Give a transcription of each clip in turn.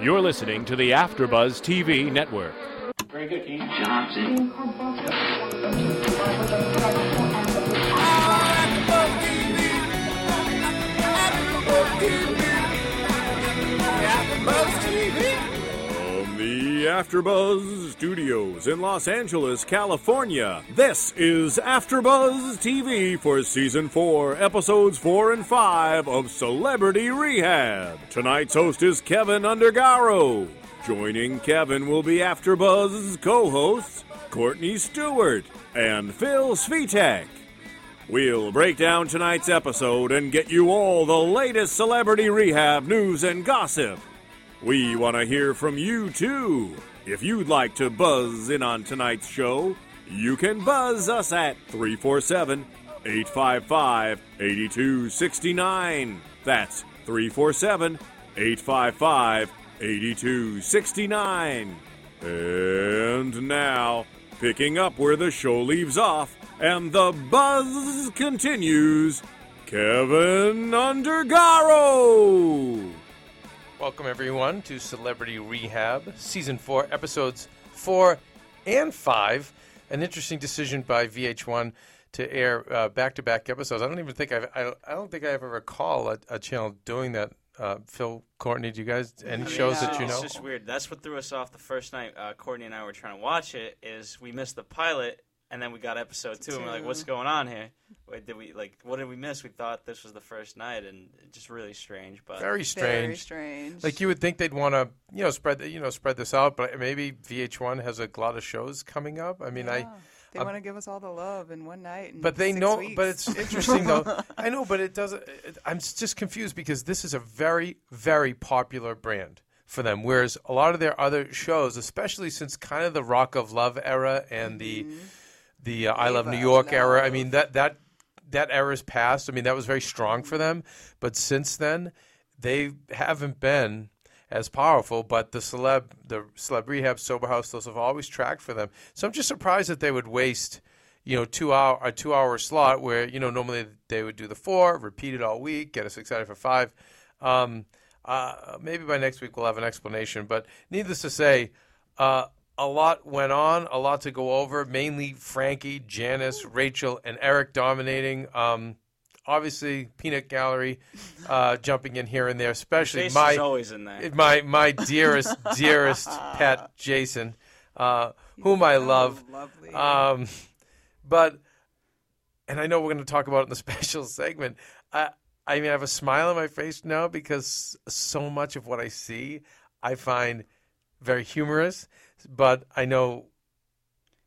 You're listening to the AfterBuzz TV Network. Very good, Keith Johnson. From the AfterBuzz Studios in Los Angeles, California, this is AfterBuzz TV for Season 4, Episodes 4 and 5 of Celebrity Rehab. Tonight's host is Kevin Undergaro. Joining Kevin will be AfterBuzz's co-hosts, Courtney Stewart and Phil Svitek. We'll break down tonight's episode and get you all the latest Celebrity Rehab news and gossip. We want to hear from you, too. If you'd like to buzz in on tonight's show, you can buzz us at 347-855-8269. That's 347-855-8269. 8269. And now, picking up where the show leaves off and the buzz continues, Kevin Undergaro! Welcome, everyone, to Celebrity Rehab, Season 4, Episodes 4 and 5. An interesting decision by VH1 to air back-to-back episodes. I don't think I ever recall a channel doing that. Phil, Courtney, do you guys, any shows that you know? It's just weird. That's what threw us off the first night. Courtney and I were trying to watch it, is we missed the pilot, and then we got episode two, and we're like, what's going on here? Wait, did we, like, what did we miss? We thought this was the first night, and just really strange. But Very strange. Like, you would think they'd want to, you know, spread this out, but maybe VH1 has a lot of shows coming up. I mean, yeah. They want to give us all the love in one night. And but they know. Weeks. But it's interesting though. I know, but it doesn't. I'm just confused because this is a very, very popular brand for them. Whereas a lot of their other shows, especially since kind of the Rock of Love era and the I Love New York era. I mean that era's passed. I mean that was very strong for them. But since then, they haven't been as powerful, but the Celeb Rehab, Sober House, those have always tracked for them. So I'm just surprised that they would waste, you know, a two-hour slot where, you know, normally they would do the 4, repeat it all week, get us excited for 5. Maybe by next week we'll have an explanation. But needless to say, a lot went on, a lot to go over, mainly Frankie, Janice, Rachel, and Eric dominating. Obviously, peanut gallery, jumping in here and there, especially Jason's always in there. My dearest pet, Jason, whom I love. Lovely. But I know we're going to talk about it in the special segment. I mean, I have a smile on my face now because so much of what I see, I find very humorous. But I know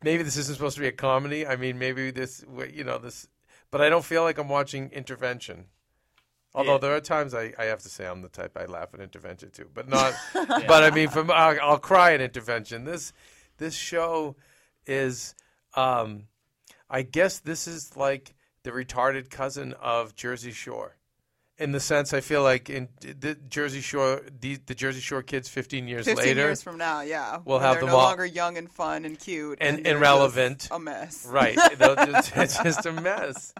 maybe this isn't supposed to be a comedy. I mean, maybe this, you know, this. But I don't feel like I'm watching Intervention. Although there are times I have to say I'm the type I laugh at Intervention too, but not. Yeah. But I mean, I'll cry at Intervention. This show is, I guess this is like the retarded cousin of Jersey Shore, in the sense I feel like in the Jersey Shore, the Jersey Shore kids 15 years from now, yeah, we'll have them no longer young and fun and cute and irrelevant, a mess, right? It's just a mess.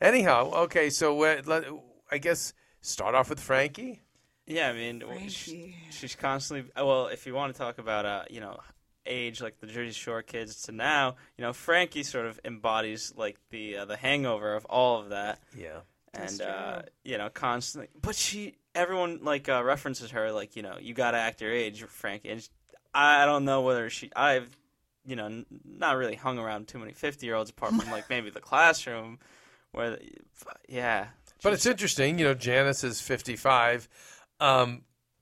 Anyhow, okay, so I guess start off with Frankie. Yeah, I mean, she's constantly. Well, if you want to talk about, you know, age like the Jersey Shore kids to now, you know, Frankie sort of embodies like the hangover of all of that. Yeah. And, you know, constantly. But everyone, like, references her, like, you know, you got to act your age, Frankie. And I don't know whether I've, you know, not really hung around too many 50-year-olds apart from, like, maybe the classroom where, yeah. But it's interesting, you know, Janice is 55,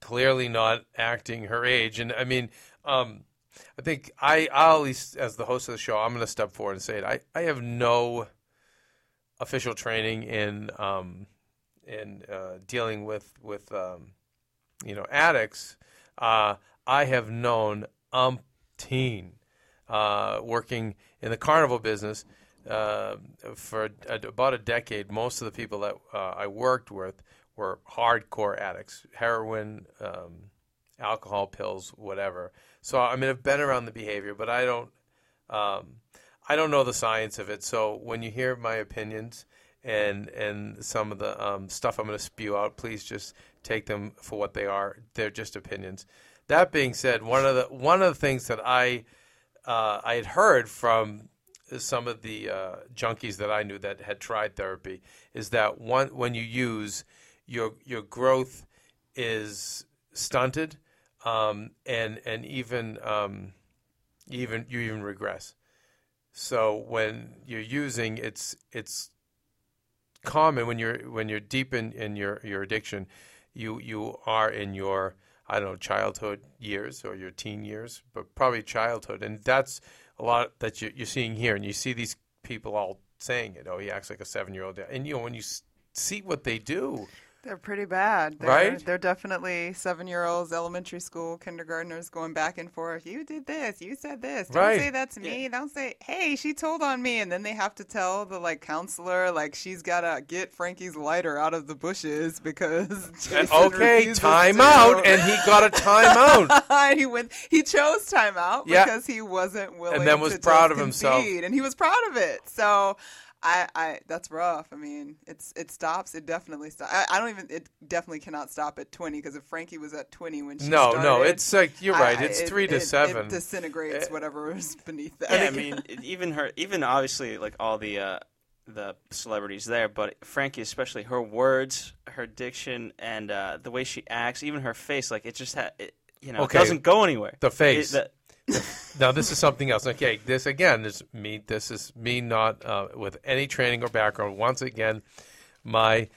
clearly not acting her age. And, I mean, I think I'll, at least as the host of the show, I'm going to step forward and say it. I have no official training in dealing with you know, addicts. I have known umpteen working in the carnival business for about a decade. Most of the people that I worked with were hardcore addicts, heroin, alcohol, pills, whatever. So I mean, I've been around the behavior, but I don't know the science of it. So when you hear my opinions, and some of the stuff I'm going to spew out, please just take them for what they are. They're just opinions. That being said, one of the things that I had heard from some of the junkies that I knew that had tried therapy is that when you use, your growth is stunted, and even regress. So when you're using, it's common when you're deep in your addiction, you are in your, I don't know, childhood years or your teen years, but probably childhood. And that's a lot that you're seeing here. And you see these people all saying it. Oh, he acts like a 7-year-old. And, you know, when you see what they do. They're pretty bad. Right? They're definitely 7-year-olds, elementary school, kindergartners going back and forth. You did this. You said this. Don't say that to me. Yeah. Don't say, hey, she told on me. And then they have to tell the, like, counselor, like, she's got to get Frankie's lighter out of the bushes because Jason refuses time to. Out. And he got a time out. He chose time out because he wasn't willing to concede. And he was proud of it. So... I that's rough. I mean, it definitely stops. It definitely cannot stop at 20 because if Frankie was at 20 when she started. No, it's like, you're right. It's 3 to 7. It disintegrates whatever is beneath that. Yeah, I mean, even obviously like all the celebrities there, but Frankie especially, her words, her diction, and the way she acts, even her face, like it just it doesn't go anywhere. The face. Now, this is something else. Okay, this, again, is me not with any training or background. Once again, my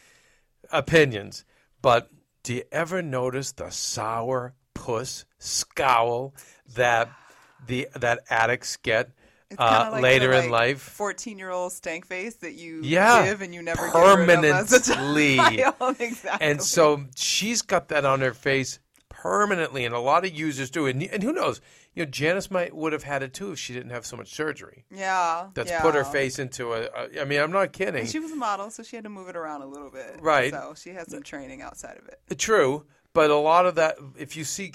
opinions. But do you ever notice the sour puss scowl that that addicts get like later in life? 14-year-old stank face that you give and you never permanently get rid of as a child. Exactly. And so she's got that on her face permanently, and a lot of users do. And who knows? You know, Janice would have had it too if she didn't have so much surgery. Yeah, put her face into I mean, I'm not kidding. And she was a model, so she had to move it around a little bit. Right. So she had some training outside of it. True, but a lot of that, if you see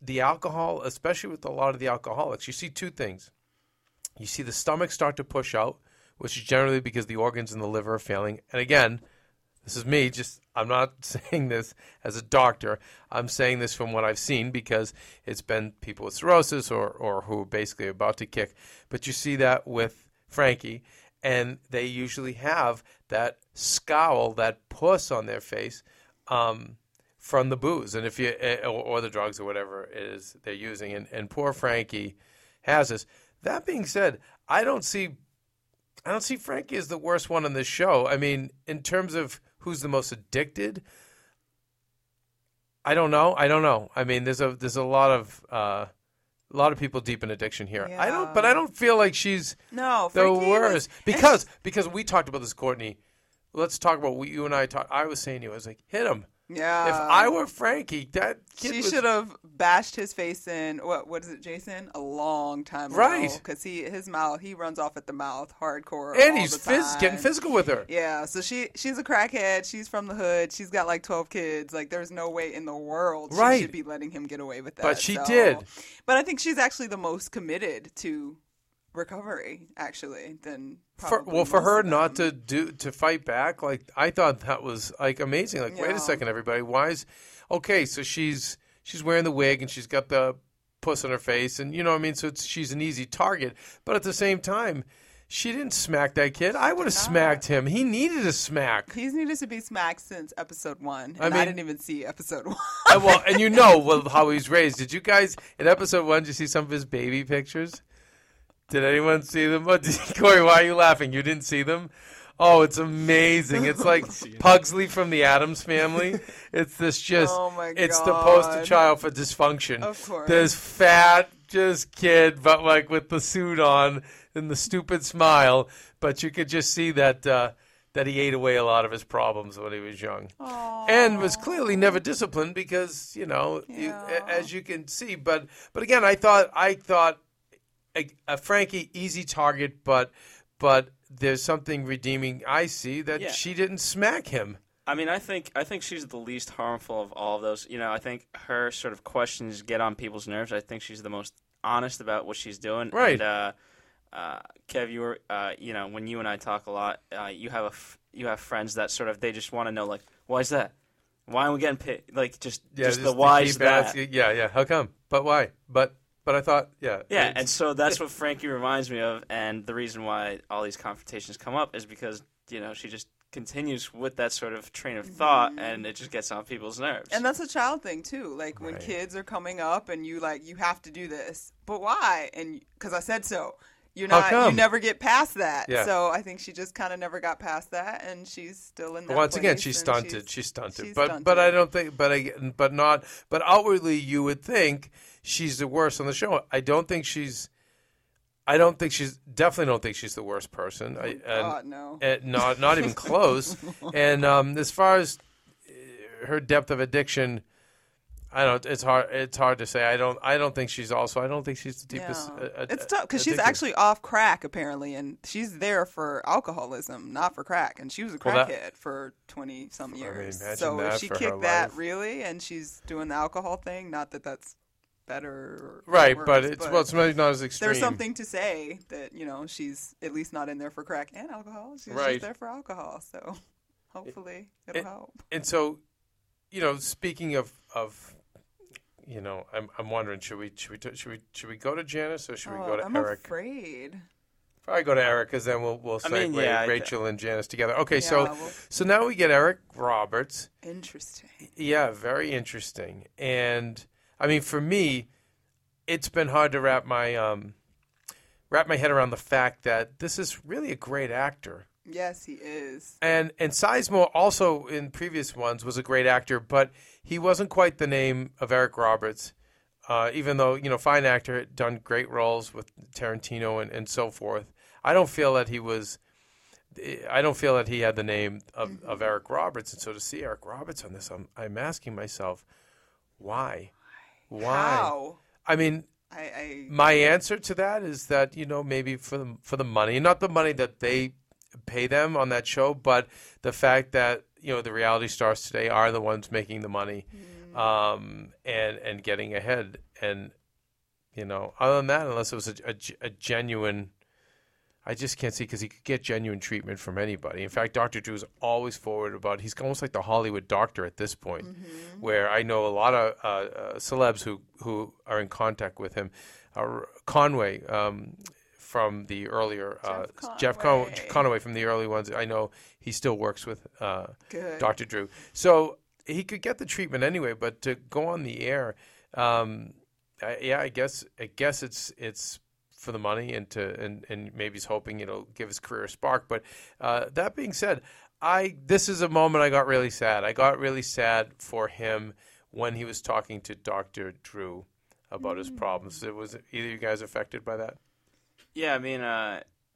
the alcohol, especially with a lot of the alcoholics, you see two things. You see the stomach start to push out, which is generally because the organs in the liver are failing. And again, this is me, I'm not saying this as a doctor. I'm saying this from what I've seen because it's been people with cirrhosis or who are basically about to kick. But you see that with Frankie, and they usually have that scowl, that puss on their face from the booze and if you or the drugs or whatever it is they're using. And poor Frankie has this. That being said, I don't see Frankie as the worst one on this show. I mean, in terms of who's the most addicted? I don't know. I mean, there's a lot of people deep in addiction here. Yeah. I don't feel like she's the worst because we talked about this, Courtney. Let's talk about what you and I talked. I was saying to you, I was like, hit him. Yeah. If I were Frankie, that kid she should have bashed his face in what is it, Jason? A long time ago. Right. Because he runs off at the mouth hardcore. And all the time. Getting physical with her. Yeah. So she's a crackhead. She's from the hood. She's got like 12 kids. Like there's no way in the world she should be letting him get away with that. But she did. But I think she's actually the most committed to recovery, actually, than probably for her not to fight back. Like I thought that was like amazing. Like wait a second, everybody, why is so she's wearing the wig and she's got the puss on her face, and you know what I mean. So she's an easy target, but at the same time, she didn't smack that kid. I would have smacked him. He needed a smack. He's needed to be smacked since episode 1. And I mean, I didn't even see episode 1. And you know how he's raised. Did you guys in episode 1? Did you see some of his baby pictures? Did anyone see them? Corey, why are you laughing? You didn't see them? Oh, it's amazing. It's like Pugsley from the Adams Family. It's this it's the poster child for dysfunction. Of course. This fat, just kid, but like with the suit on and the stupid smile. But you could just see that he ate away a lot of his problems when he was young. Aww. And was clearly never disciplined because, as you can see. But again, I thought, a Frankie easy target, but there's something redeeming I see that she didn't smack him. I mean, I think she's the least harmful of all of those. You know, I think her sort of questions get on people's nerves. I think she's the most honest about what she's doing. Right. And, Kev, you were, you know, when you and I talk a lot, you have friends that sort of, they just want to know, like, why is that? Why are we getting paid? Like, just the why is that? Asking, yeah, how come? But why? But I thought, yeah. Yeah, and so that's what Frankie reminds me of, and the reason why all these confrontations come up is because, you know, she just continues with that sort of train of thought, and it just gets on people's nerves. And that's a child thing, too. Like, when kids are coming up, and you, like, you have to do this. But why? And because I said so. You're not, you never get past that. Yeah. So I think she just kind of never got past that, and she's still in that once place, again, she's stunted. She's stunted. But I don't think. But outwardly, you would think she's the worst on the show. Definitely don't think she's the worst person. No. Not even close. And as far as her depth of addiction, I don't. It's hard to say. I don't think she's also. I don't think she's the deepest. Yeah. It's tough because she's actually off crack apparently, and she's there for alcoholism, not for crack. And she was a crackhead for 20-some years. I mean, so if she kicked that really, and she's doing the alcohol thing, not that that's better. Right, worse, but it's maybe not as extreme. There's something to say that she's at least not in there for crack and alcohol. She's there for alcohol, so hopefully it'll help. And so, speaking of. I'm wondering, should we go to Janice or should we go to Eric? I'm afraid. Probably go to Eric because then we'll segue Rachel and Janice together. Okay, yeah, so now we get Eric Roberts. Interesting. Yeah, very interesting. And I mean, for me, it's been hard to wrap my head around the fact that this is really a great actor. Yes, he is. And Sizemore also in previous ones was a great actor, but he wasn't quite the name of Eric Roberts, even though, fine actor, had done great roles with Tarantino and so forth. I don't feel that he had the name of Eric Roberts, and so to see Eric Roberts on this, I'm asking myself, why? How? I mean, my answer to that is that, maybe for the money, not the money that they pay them on that show, but the fact that the reality stars today are the ones making the money and getting ahead, and other than that, unless it was a genuine, I just can't see, because he could get genuine treatment from anybody. In fact, Dr. Drew is always forward about, he's almost like the Hollywood doctor at this point, where I know a lot of celebs who are in contact with him. Conaway, from the earlier Jeff Conaway from the early ones. I know he still works with Dr. Drew. So he could get the treatment anyway, but to go on the air, I guess it's for the money and maybe he's hoping it'll give his career a spark. But that being said, this is a moment I got really sad. I got really sad for him when he was talking to Dr. Drew about his problems. Was either you guys affected by that? Yeah, I mean,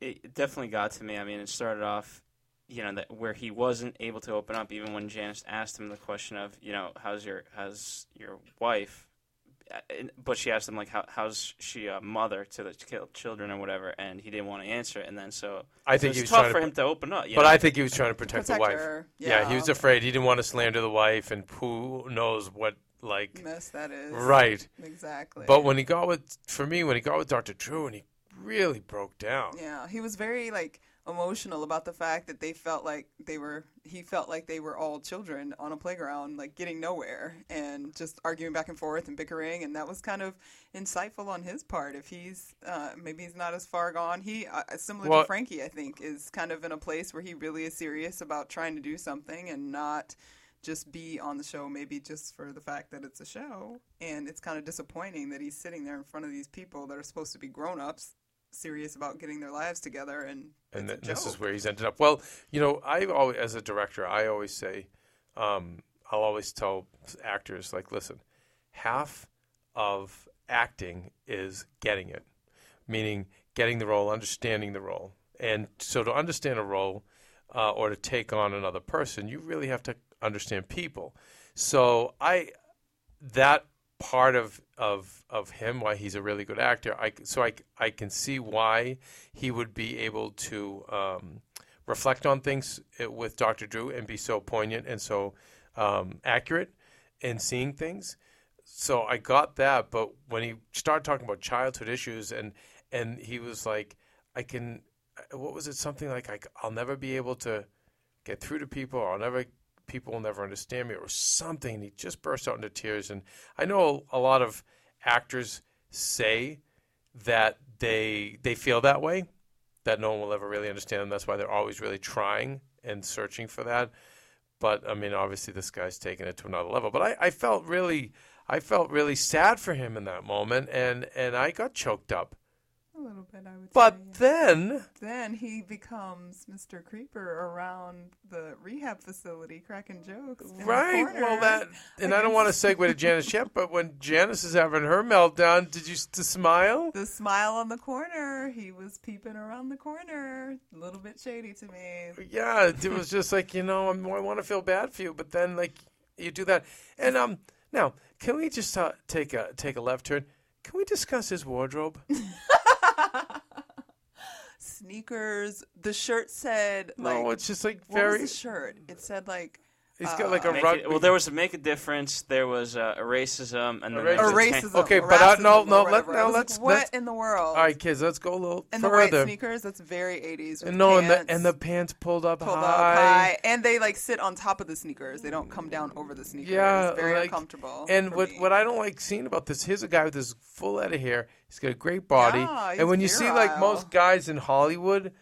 it definitely got to me. I mean, it started off, that where he wasn't able to open up, even when Janice asked him the question of, how's your wife? But she asked him, like, how's she a mother to the children or whatever, and he didn't want to answer it. And then it was tough for him to open up. But I think he was trying to protect the wife. Her. Yeah, he was afraid. He didn't want to slander the wife, and who knows what. Like mess that is. Right. Exactly. But when he got with Dr. Drew, and he really broke down. Yeah, he was very emotional about the fact that he felt like they were all children on a playground, getting nowhere and just arguing back and forth and bickering, and that was kind of insightful on his part. If he's maybe he's not as far gone, he similar to Frankie, I think, is kind of in a place where he really is serious about trying to do something and not just be on the show, maybe just for the fact that it's a show. And it's kind of disappointing that he's sitting there in front of these people that are supposed to be grown-ups, serious about getting their lives together, and this is where he's ended up. Well, I always, as a director, I always say, I'll always tell actors, listen, half of acting is getting it, meaning getting the role, understanding the role. And so to understand a role or to take on another person, you really have to understand people. So that part of him, why he's a really good actor, I can see why he would be able to reflect on things with Dr. Drew and be so poignant and so accurate in seeing things. So I got that, but when he started talking about childhood issues and he was like, I can, what was it? Something like I'll never be able to get through to people. Or people will never understand me or something. And he just burst out into tears. And I know a lot of actors say that they feel that way, that no one will ever really understand them. That's why they're always really trying and searching for that. But, I mean, obviously this guy's taken it to another level. But I felt really sad for him in that moment, and I got choked up. A little bit, I would say. But then... Then he becomes Mr. Creeper around the rehab facility, cracking jokes. Right. Well, that... And I don't want to segue to Janice yet, but when Janice is having her meltdown, did you smile? The smile on the corner. He was peeping around the corner. A little bit shady to me. Yeah, it was just like, you know, I want to feel bad for you, but then, like, you do that. And now, can we just take a left turn? Can we discuss his wardrobe? Sneakers. The shirt said, like, no, it's just like very. What was the shirt? It said like. He's got like a rug. Well, there was a make a difference. There was a racism and racism. Okay, but let's. What in the world? All right, kids, let's go a little and further. And the white sneakers. That's very 80s. And the pants pulled up high, and they like sit on top of the sneakers. They don't come down over the sneakers. Yeah, it's very uncomfortable. And what I don't like seeing about this, here's a guy with his full head of hair. He's got a great body, and when you see like most guys in Hollywood.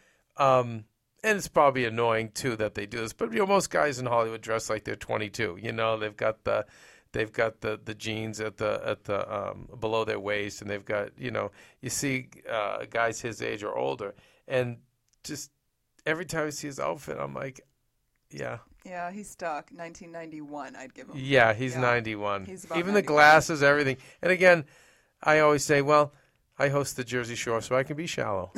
And it's probably annoying, too, that they do this. But, you know, most guys in Hollywood dress like they're 22. You know, they've got the jeans at the below their waist. And they've got, you know, you see guys his age or older. And just every time I see his outfit, I'm like, yeah. Yeah, he's stuck. 1991, I'd give him. Yeah, he's 91. He's about even 91. The glasses, everything. And, again, I always say, well, I host the Jersey Shore, so I can be shallow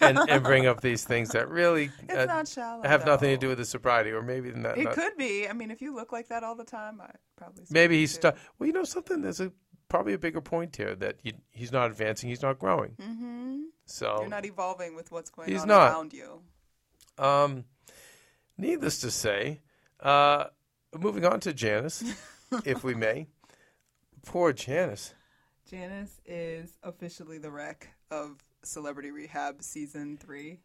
and bring up these things that really it's not shallow, have nothing to do with the sobriety, or maybe not. It could be. I mean, if you look like that all the time, I probably maybe he's stuck. Well, you know something? There's probably a bigger point here that he's not advancing, he's not growing. Mm-hmm. So you're not evolving with what's going on around you. Needless to say, moving on to Janice, if we may. Poor Janice. Janice is officially the wreck of Celebrity Rehab Season 3. We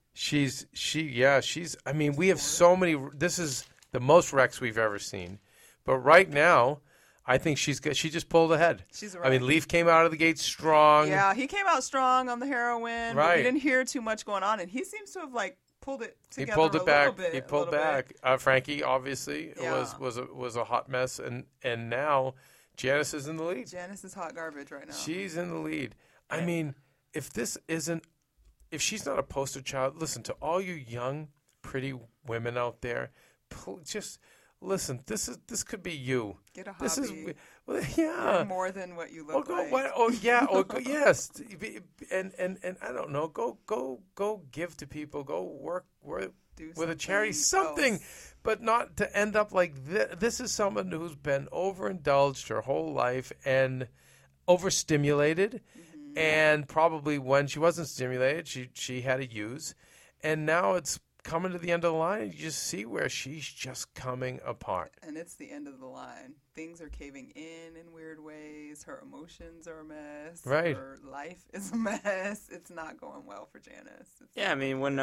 have so many. This is the most wrecks we've ever seen. But right now, I think she just pulled ahead. She's a wreck. I mean, Leif came out of the gate strong. Yeah, he came out strong on the heroin. Right. But we didn't hear too much going on. And he seems to have, like, pulled it together a little bit. He pulled back. Frankie, obviously, was a hot mess. And now... Janice is in the lead. Janice is hot garbage right now. She's in the lead. I mean, if she's not a poster child, listen to all you young, pretty women out there. Just listen. This could be you. Get a hobby. You're more than what you look like. And I don't know. Go give to people. Go work with a charity, something else. But not to end up like this. This is someone who's been overindulged her whole life and overstimulated, mm-hmm. and probably when she wasn't stimulated, she had to use, and now it's coming to the end of the line, and you just see where she's just coming apart. And it's the end of the line. Things are caving in weird ways. Her emotions are a mess. Right. Her life is a mess. It's not going well for Janice. When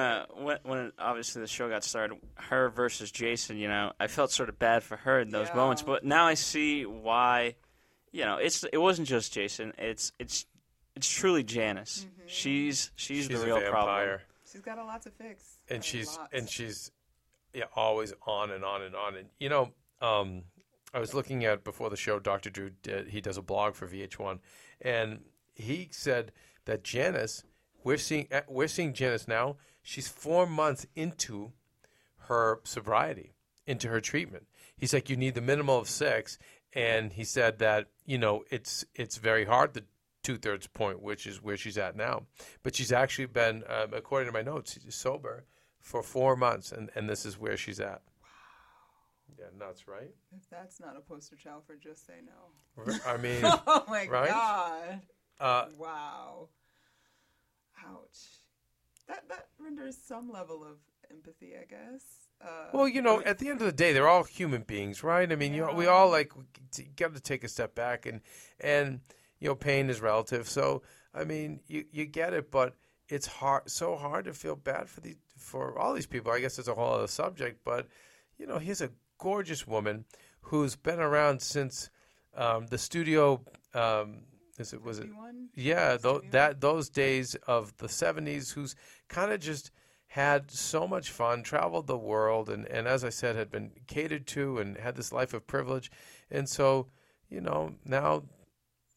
obviously the show got started, her versus Jason, you know, I felt sort of bad for her in those moments. But now I see why, you know, it wasn't just Jason. It's truly Janice. Mm-hmm. She's the real problem. She's got a lot to fix. And she's always on and on and on. And, you know, I was looking at before the show, Dr. Drew, he does a blog for VH1. And he said that Janice, we're seeing Janice now. She's 4 months into her sobriety, into her treatment. He's like, you need the minimum of 6. And he said that, you know, it's very hard to two-thirds point, which is where she's at now. But she's actually been, according to my notes, sober for 4 months, and this is where she's at. Wow. Yeah, nuts, right? If that's not a poster child for just say no. I mean, oh my right? God. Wow. Ouch. That renders some level of empathy, I guess. Well, you know, at the end of the day, they're all human beings, right? I mean, you know, we all, like, got to take a step back and you know, pain is relative. So, I mean, you get it, but it's hard, so hard to feel bad for all these people. I guess it's a whole other subject, but you know, here's a gorgeous woman who's been around since the studio. Those days of the 70s. Who's kind of just had so much fun, traveled the world, and as I said, had been catered to and had this life of privilege, and so you know now.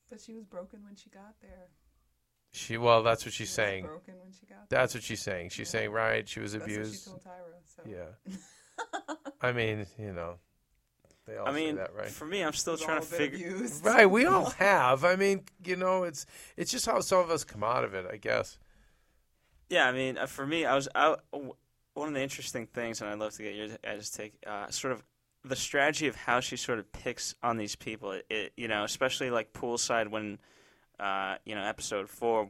But she was broken when she got there. That's what she's saying. Broken when she got there. That's what she's saying. She's saying, right, she was abused. That's what she told Tyra. So. Yeah. I mean, you know, they all say that, right? For me, I'm still trying to figure. Right, we all have. I mean, you know, it's just how some of us come out of it, I guess. Yeah, I mean, for me, one of the interesting things, and I'd love to get your guys' take, sort of the strategy of how she sort of picks on these people. It you know, especially like Poolside when. You know, episode 4,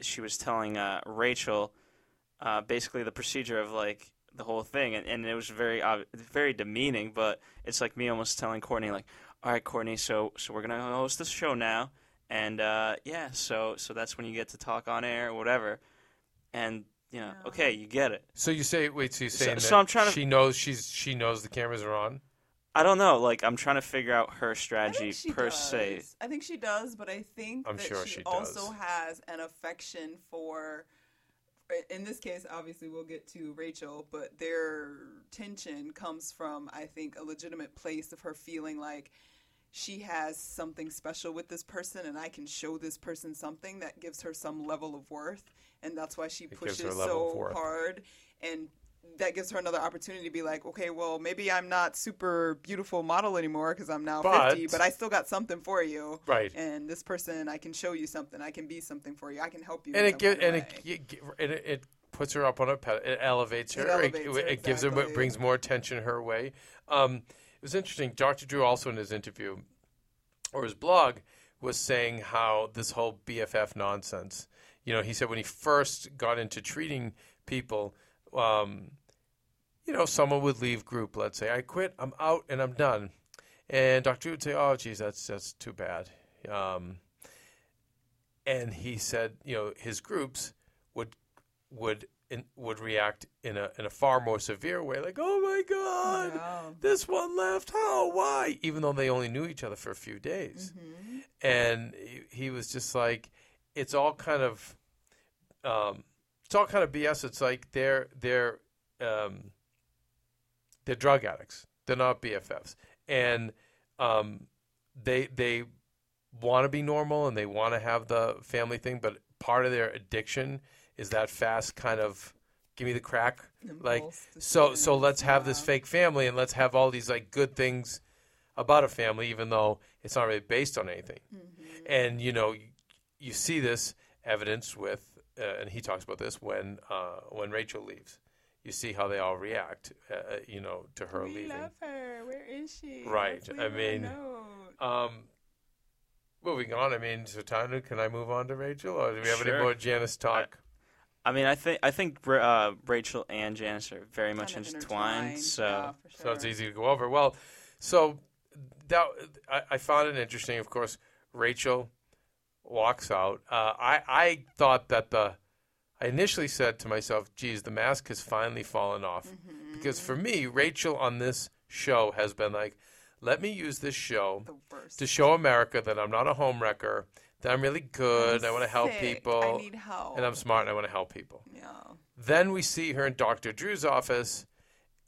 she was telling Rachel basically the procedure of like the whole thing, and it was very demeaning. But it's like me almost telling Courtney, like, "All right, Courtney, so we're gonna host this show now, and so that's when you get to talk on air or whatever." And you know, okay, you get it. So you say, wait, so you say that I'm trying to, she knows the cameras are on. I don't know. Like, I'm trying to figure out her strategy per se. I think she does, but I think she also has an affection for, in this case, obviously we'll get to Rachel, but their tension comes from, I think, a legitimate place of her feeling like she has something special with this person and I can show this person something that gives her some level of worth. And that's why she pushes so hard, and that gives her another opportunity to be like, okay, well, maybe I'm not super beautiful model anymore because I'm now 50, but I still got something for you. Right. And this person, I can show you something. I can be something for you. I can help you. And it puts her up on a pedestal. It elevates her. It gives her, it brings more attention her way. It was interesting. Dr. Drew also in his interview or his blog was saying how this whole BFF nonsense, you know, he said when he first got into treating people, you know, someone would leave group, let's say. I quit, I'm out, and I'm done. And Dr. would say, oh, geez, that's too bad. And he said, you know, his groups would react in a far more severe way, like, oh, my God, this one left, how, why? Even though they only knew each other for a few days. Mm-hmm. And he was just like, it's all kind of BS. It's like they're drug addicts. They're not BFFs, and they want to be normal and they want to have the family thing. But part of their addiction is that fast kind of give me the crack. Like so let's have this fake family and let's have all these like good things about a family, even though it's not really based on anything. Mm-hmm. And you know you see this evidence with. And he talks about this when Rachel leaves. You see how they all react, you know, to her leaving. We love her. Where is she? Right. I mean, moving on. I mean, so Tanu, can I move on to Rachel, or do we have any more Janice talk? I think Rachel and Janice are very much intertwined. So, yeah, for sure. So it's easy to go over. Well, so that I found it interesting. Of course, Rachel walks out. I thought that I initially said to myself, geez, the mask has finally fallen off. Mm-hmm. Because for me, Rachel on this show has been like, let me use this show to show America that I'm not a homewrecker, that I'm really good, I want to help people. I need help. And I'm smart and I want to help people. Yeah. Then we see her in Dr. Drew's office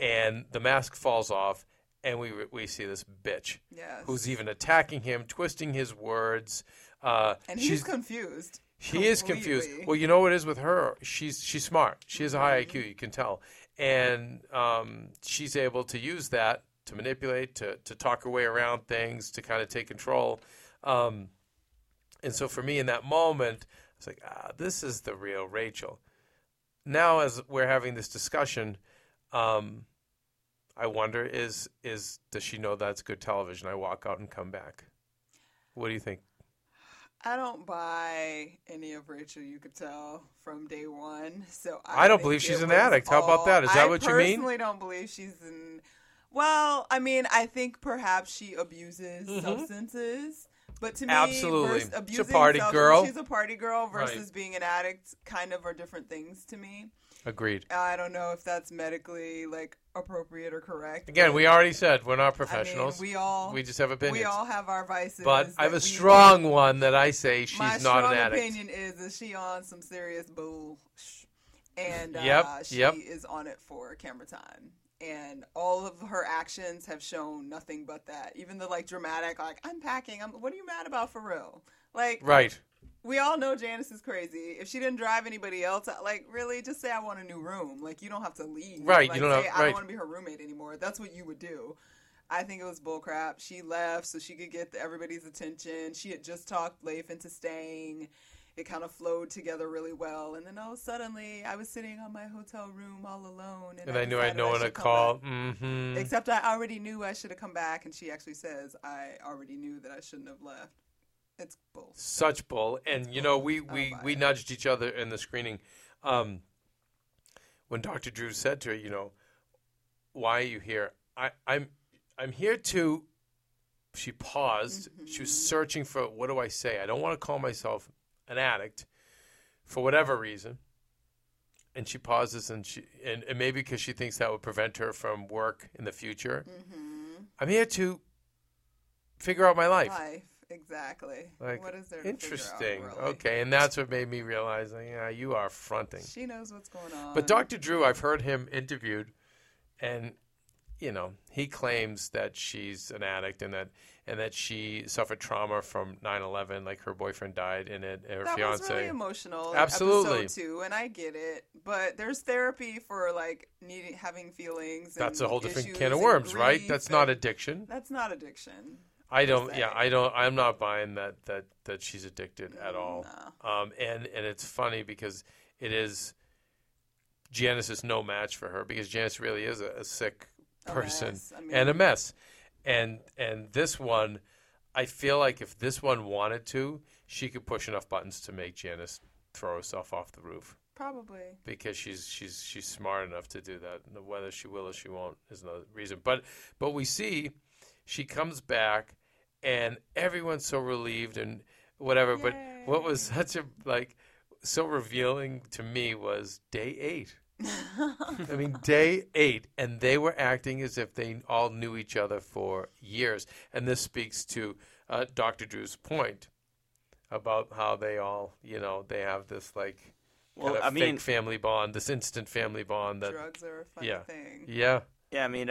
and the mask falls off and we see this bitch who's even attacking him, twisting his words. And he's confused. She is confused. Well, you know what it is with her? She's smart. She has a high IQ, you can tell. And she's able to use that to manipulate, to talk her way around things, to kind of take control. And so for me in that moment, I was like, this is the real Rachel. Now as we're having this discussion, I wonder, does she know that's good television? I walk out and come back. What do you think? I don't buy any of Rachel, you could tell, from day one. So I don't believe she's an addict. How about that? Is that what you mean? I personally don't believe she's an... Well, I mean, I think perhaps she abuses substances. But to me, abusing she's a party girl versus being an addict kind of are different things to me. Agreed. I don't know if that's medically like appropriate or correct. Again, we already said we're not professionals. I mean, we just have opinions. We all have our vices. But I have a strong one that I say she's not an addict. My strong opinion is she on some serious bull, and she is on it for camera time. And all of her actions have shown nothing but that. Even the like dramatic, like I'm packing. What are you mad about for real? Like, right. We all know Janice is crazy. If she didn't drive anybody else, like really, just say I want a new room. Like you don't have to leave. Right. Like, you don't say, I don't want to be her roommate anymore. That's what you would do. I think it was bullcrap. She left so she could get everybody's attention. She had just talked Leif into staying. It kind of flowed together really well. And then suddenly I was sitting on my hotel room all alone. And I knew I had no one to call. Mm-hmm. Except I already knew I should have come back. And she actually says, I already knew that I shouldn't have left. It's bull. Such bull. And, you know, we nudged each other in the screening. When Dr. Drew said to her, you know, why are you here? I'm here to... She paused. Mm-hmm. She was searching for, what do I say? I don't want to call myself... an addict, for whatever reason, and she pauses, and maybe because she thinks that would prevent her from work in the future. Mm-hmm. I'm here to figure out my life. Life, exactly. Like, what is there? Interesting. To figure out, really? Okay, and that's what made me realize, you are fronting. She knows what's going on. But Dr. Drew, I've heard him interviewed, and he claims that she's an addict and that she suffered trauma from 9/11, like her boyfrind died in it, her fiancé. That was really emotional. Absolutely. Episode 2, and I get it, but there's therapy for like having feelings. That's a whole different can of worms, right? That's not addiction. That's not addiction. I'm not buying that she's addicted at all. No. And it's funny because it is. Janice is no match for her because Janice really is a sick person and a mess. And this one, I feel like if this one wanted to, she could push enough buttons to make Janice throw herself off the roof. Probably. Because she's smart enough to do that. Whether she will or she won't is another reason. But we see she comes back and everyone's so relieved and whatever. Yay. But what was such a so revealing to me was day 8. I mean, day 8, and they were acting as if they all knew each other for years. And this speaks to Dr. Drew's point about how they all, they have this fake family bond, this instant family bond. That, drugs are a fun thing. Yeah. Yeah, I mean,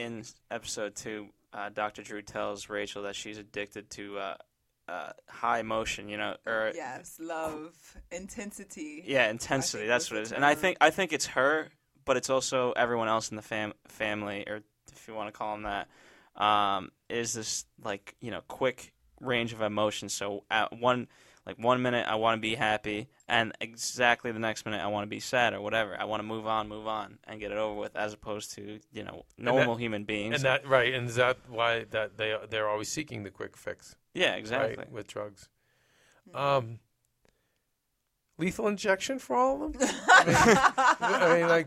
in episode 2, Dr. Drew tells Rachel that she's addicted to high emotion, love, intensity. Yeah, intensity. That's what it is. And I think it's her, but it's also everyone else in the family, or if you want to call them that, is this quick range of emotions. So at one minute I want to be happy, and exactly the next minute I want to be sad or whatever. I want to move on, and get it over with, as opposed to normal human beings. And that and is that why that they're always seeking the quick fix? Yeah, exactly. Right, with drugs. Lethal injection for all of them?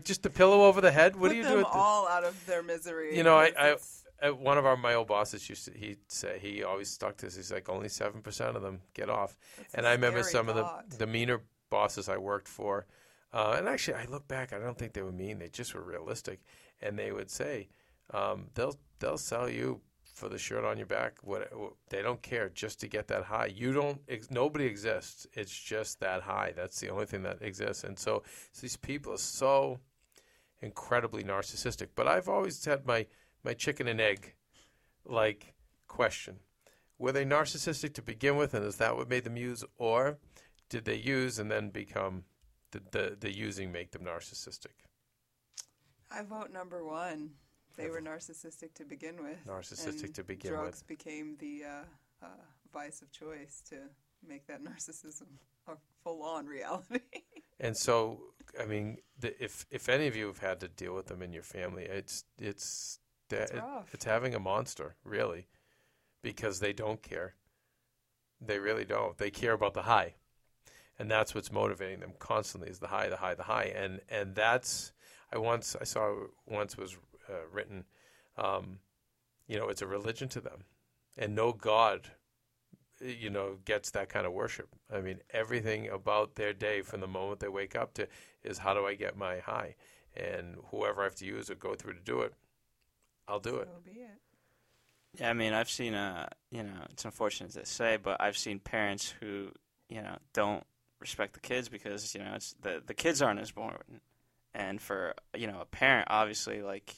Just a pillow over the head? What do you do with them all out of their misery? One of our male bosses he always stuck to this. He's like, only 7% of them get off. That's and I remember some thought. Of the meaner bosses I worked for. And actually, I look back, I don't think they were mean. They just were realistic. And they would say, they'll sell you for the shirt on your back, they don't care, just to get that high. Nobody exists. It's just that high. That's the only thing that exists. And so these people are so incredibly narcissistic. But I've always had my chicken and egg question. Were they narcissistic to begin with, and is that what made them use, or did they use and then become the using make them narcissistic? I vote number 1. They were narcissistic to begin with. Drugs became the vice of choice to make that narcissism a full-on reality. And so, I mean, if any of you have had to deal with them in your family, it's having a monster, really, because they don't care. They really don't. They care about the high, and that's what's motivating them constantly is the high, the high, the high. And that's I saw once was. Written, it's a religion to them, and no God you know, gets that kind of worship. I mean, everything about their day from the moment they wake up to is, how do I get my high? And whoever I have to use or go through to do it, I'll do it. So be it. Yeah, I mean, I've seen, you know, it's unfortunate to say, but I've seen parents who, you know, don't respect the kids because, you know, it's the kids aren't as born. And for, you know, a parent, obviously, like,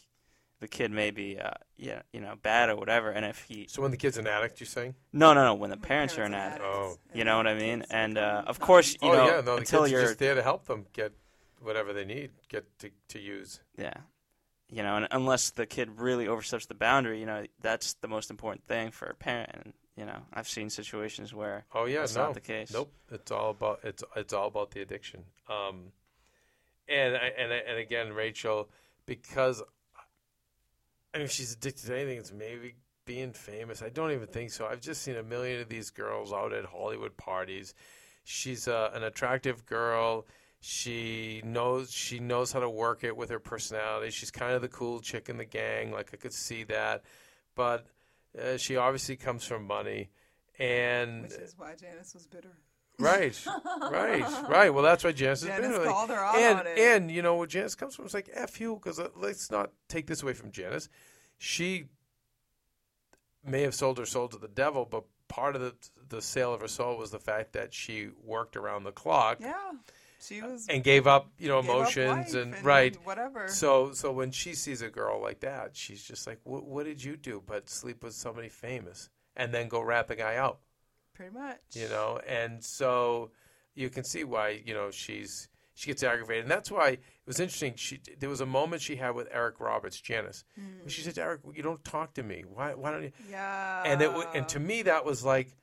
the kid may be, yeah, you know, bad or whatever. And if he... So when the kid's an addict, you're saying? No. When the parents are an addict. Oh. You know what I mean? And, of course, you know, yeah, no, until the kids are just there to help them get whatever they need, get to use. Yeah. You know, and unless the kid really oversteps the boundary, you know, that's the most important thing for a parent. And, you know, I've seen situations where that's not the case. Nope. It's all about the addiction. And again, Rachel, because I mean, if she's addicted to anything, it's maybe being famous. I don't even think so. I've just seen a million of these girls out at Hollywood parties. She's an attractive girl. She knows how to work it with her personality. She's kind of the cool chick in the gang. Like, I could see that. But she obviously comes from money. And which is why Janice was bitter. Right. Well, that's why Janice is bitter. Called her out on it. And, you know, where Janice comes from, it's like, F you, because let's not take this away from Janice. She may have sold her soul to the devil, but part of the sale of her soul was the fact that she worked around the clock. Yeah. She was, and gave up, you know, emotions and right, whatever. So when she sees a girl like that, she's just like, "What did you do? But sleep with somebody famous and then go rat the guy out." Pretty much, you know. And so you can see why, you know, she gets aggravated, and that's why it was interesting. There was a moment she had with Eric Roberts, Janice. Mm. She said, "Eric, you don't talk to me. Why don't you?" Yeah. And to me, that was like,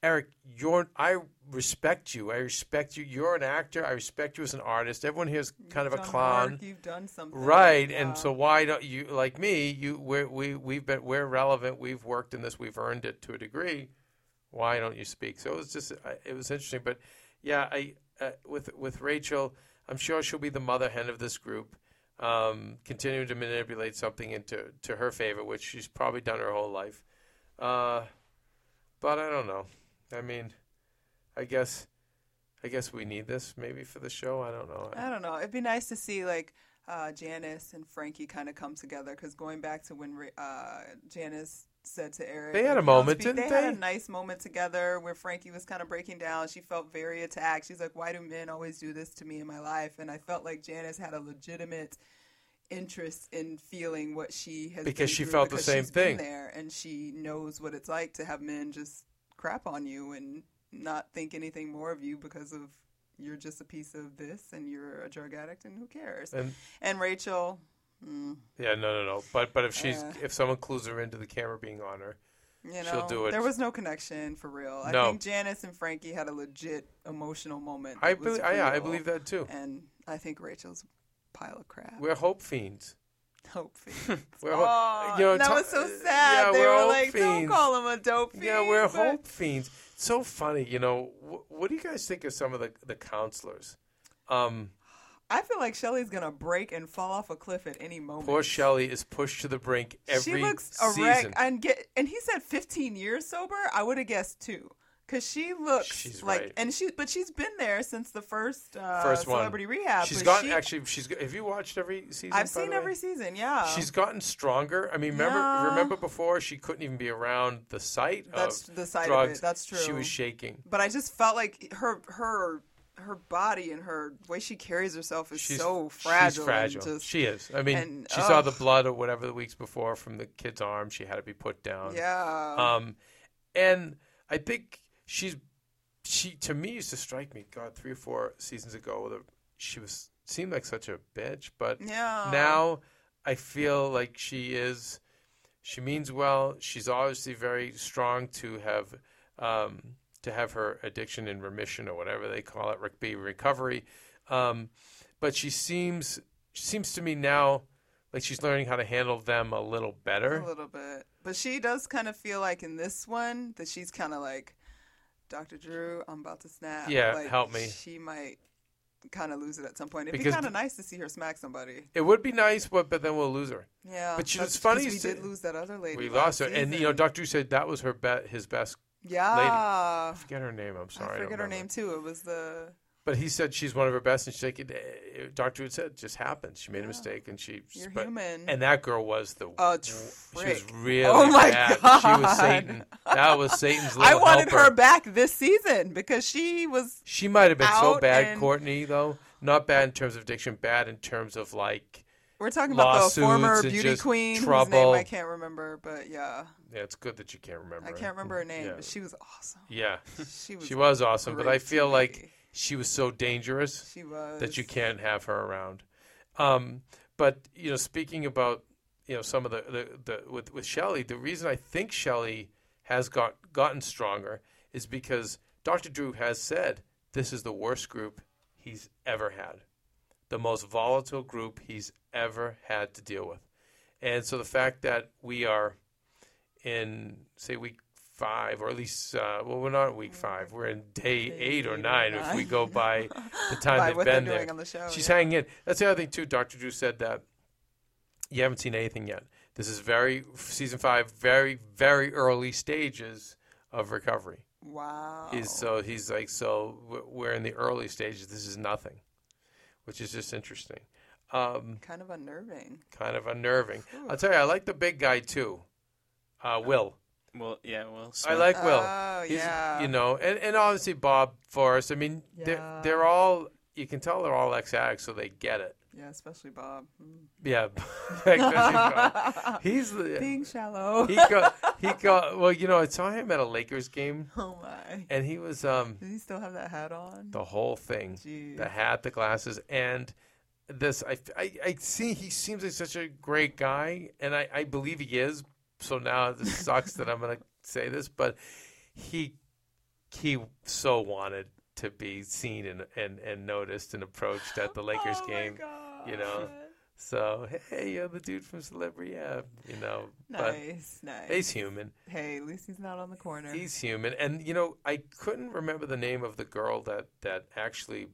Eric, I respect you. I respect you. You're an actor. I respect you as an artist. Everyone here is kind of a clown. Work. You've done something, right? Yeah. And so why don't you, like me? We're relevant. We've worked in this. We've earned it to a degree. Why don't you speak? So it was interesting. But yeah, with Rachel, I'm sure she'll be the mother hen of this group, continuing to manipulate something into her favor, which she's probably done her whole life. But I don't know. I mean, I guess we need this maybe for the show. I don't know. I don't know. It'd be nice to see, like, Janice and Frankie kind of come together, because going back to when Janice said to Eric, they had a moment, didn't they? They had a nice moment together where Frankie was kind of breaking down. She felt very attacked. She's like, "Why do men always do this to me in my life?" And I felt like Janice had a legitimate interest in feeling what she has, because she felt the same thing there, and she knows what it's like to have men just crap on you and not think anything more of you because of you're just a piece of this and you're a drug addict and who cares. And Rachel, yeah, no. But if she's if someone clues her into the camera being on her, you know, she'll do it. There was no connection for real. No. I think Janice and Frankie had a legit emotional moment. I believe that too. And I think Rachel's pile of crap. We're hope fiends. Hope fiends. You know, that was so sad. Yeah, they were like, "Don't call him a dope fiend." Yeah, we're hope fiends. It's so funny, you know. What do you guys think of some of the counselors? I feel like Shelly's going to break and fall off a cliff at any moment. Poor Shelly is pushed to the brink every season. She looks a wreck. And he said 15 years sober. I would have guessed 2. Because she looks, she's like, right. And she's been there since the first Celebrity Rehab. She's gotten, have you watched every season? I've seen every season, yeah. She's gotten stronger. I mean, remember before she couldn't even be around the sight of the sight drugs. Of it. That's true. She was shaking. But I just felt like her body and her way she carries herself is so fragile. She's fragile. She is. I mean, she saw the blood or whatever the weeks before from the kid's arm. She had to be put down. Yeah. And I think. She to me used to strike me, God, 3 or 4 seasons ago, she seemed like such a bitch, but now I feel like she means well. She's obviously very strong to have her addiction in remission or whatever they call it, recovery. But she seems to me now like she's learning how to handle them a little better. A little bit, but she does kind of feel like in this one that she's kind of like, "Dr. Drew, I'm about to snap. Yeah, like, help me." She might kind of lose it at some point. It'd be kind of nice to see her smack somebody. It would be nice, but then we'll lose her. Yeah. But it's funny. We did lose that other lady. We lost her. Season. And, you know, Dr. Drew said that was his best Yeah. Lady. I forget her name. I'm sorry. I forget her name too. It was the. But he said she's one of her best, and she's like, Dr. Wood said, it just happened. She made a mistake, and she. You're human. And that girl was the. She was really. Oh my bad. God. She was Satan. That was Satan's little. I wanted helper. Her back this season because she was. She might have been so bad, and... Courtney though. Not bad in terms of addiction. Bad in terms of like. We're talking about the former beauty queen whose name I can't remember, but yeah. Yeah, it's good that you can't remember. I can't remember her name, but she was awesome. Yeah. She was awesome, but I feel like she was so dangerous that you can't have her around. But, you know, speaking about, you know, some of the with Shelly, the reason I think Shelly has gotten stronger is because Dr. Drew has said this is the worst group he's ever had. The most volatile group he's ever had to deal with. And so the fact that we are in, say, week 5, or at least, well, we're not week 5. We're in day eight or nine if we go by the time they've been there. On the show, she's hanging in. That's the other thing, too. Dr. Drew said that you haven't seen anything yet. This is season 5, very, very early stages of recovery. Wow. He's like, so we're in the early stages. This is nothing. Which is just interesting. Kind of unnerving. Ooh. I'll tell you, I like the big guy, too. Will. Will Smith. I like Will. Oh, yeah. You know, and obviously Bob Forrest. I mean, they're all, you can tell they're all ex-addicts, so they get it. Yeah, especially Bob. Yeah. He's being shallow. Well, you know, I saw him at a Lakers game. Oh my! And he was. Did he still have that hat on? The whole thing. Jeez. The hat, the glasses, and this. I see. He seems like such a great guy, and I believe he is. So now it sucks that I'm going to say this, but he so wanted to be seen and noticed and approached at the Lakers game. My God. You know, so hey, you're the dude from Celebrity Rehab. You know, nice. He's human. Hey, at least he's not on the corner. He's human, and you know, I couldn't remember the name of the girl that actually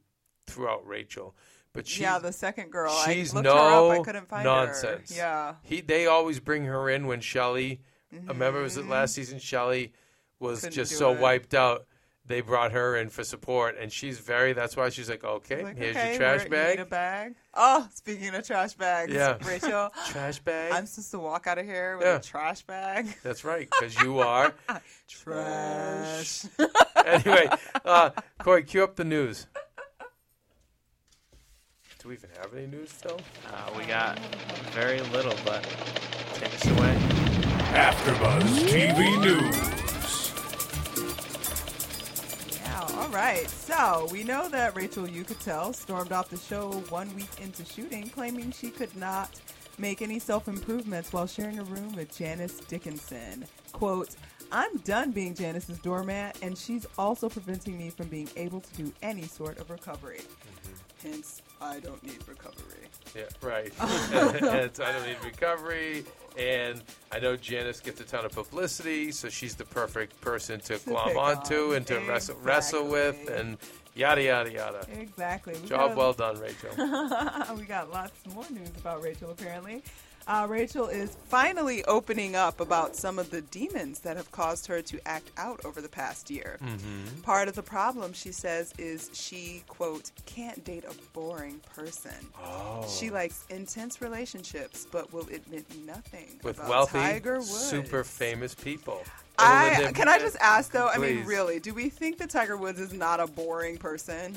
threw out Rachel, but the second girl. She's I looked her up. I couldn't find nonsense. Her. Yeah, they always bring her in when Shelly. Mm-hmm. Remember, was it last season? Shelly was wiped out. They brought her in for support, and that's why she's like, okay, here's your trash bag. You need a bag. Oh, speaking of trash bags, Rachel. Trash bag. I'm supposed to walk out of here with a trash bag. That's right, because you are trash. Anyway, Corey, cue up the news. Do we even have any news still? We got very little, but take us away. AfterBuzz TV News. All right, so we know that Rachel Uchitel stormed off the show 1 week into shooting, claiming she could not make any self-improvements while sharing a room with Janice Dickinson. Quote, I'm done being Janice's doormat, and she's also preventing me from being able to do any sort of recovery. Mm-hmm. Hence, I don't need recovery. Yeah, right. Hence, I don't need recovery. And I know Janice gets a ton of publicity, so she's the perfect person to glom onto and to wrestle with, and yada, yada, yada. Exactly. Well done, Rachel. We got lots more news about Rachel, apparently. Rachel is finally opening up about some of the demons that have caused her to act out over the past year. Mm-hmm. Part of the problem, she says, is she, quote, can't date a boring person. Oh. She likes intense relationships, but will admit nothing with wealthy, Tiger Woods. Super famous people. Can I just ask, though? Please. I mean, really, do we think that Tiger Woods is not a boring person?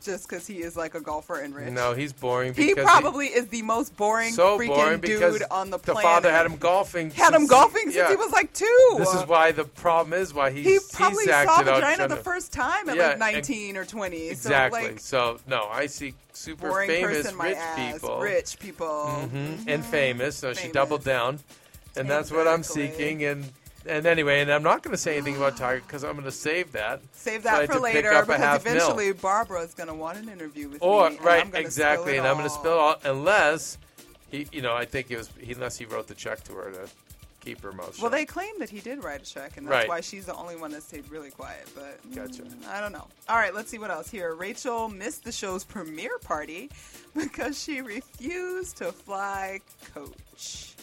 Just because he is like a golfer and rich. No, he's boring. Because he probably is the most boring freaking dude on the planet. The father had him golfing. Since he was like 2. This is why the problem is why he's probably saw vagina the first time at like 19 or 20. Exactly. So, I see super famous rich people. Mm-hmm. Mm-hmm. And famous. So she doubled down, and that's what I'm seeking. And anyway, and I'm not going to say anything about Tiger because I'm going to save that. Save that for later because eventually Barbara is going to want an interview with me. And I'm going to spill it all unless he wrote the check to her to keep her mouth shut. Well, they claim that he did write a check, and that's why she's the only one that stayed really quiet. But gotcha. I don't know. All right, let's see what else here. Rachel missed the show's premiere party because she refused to fly coach.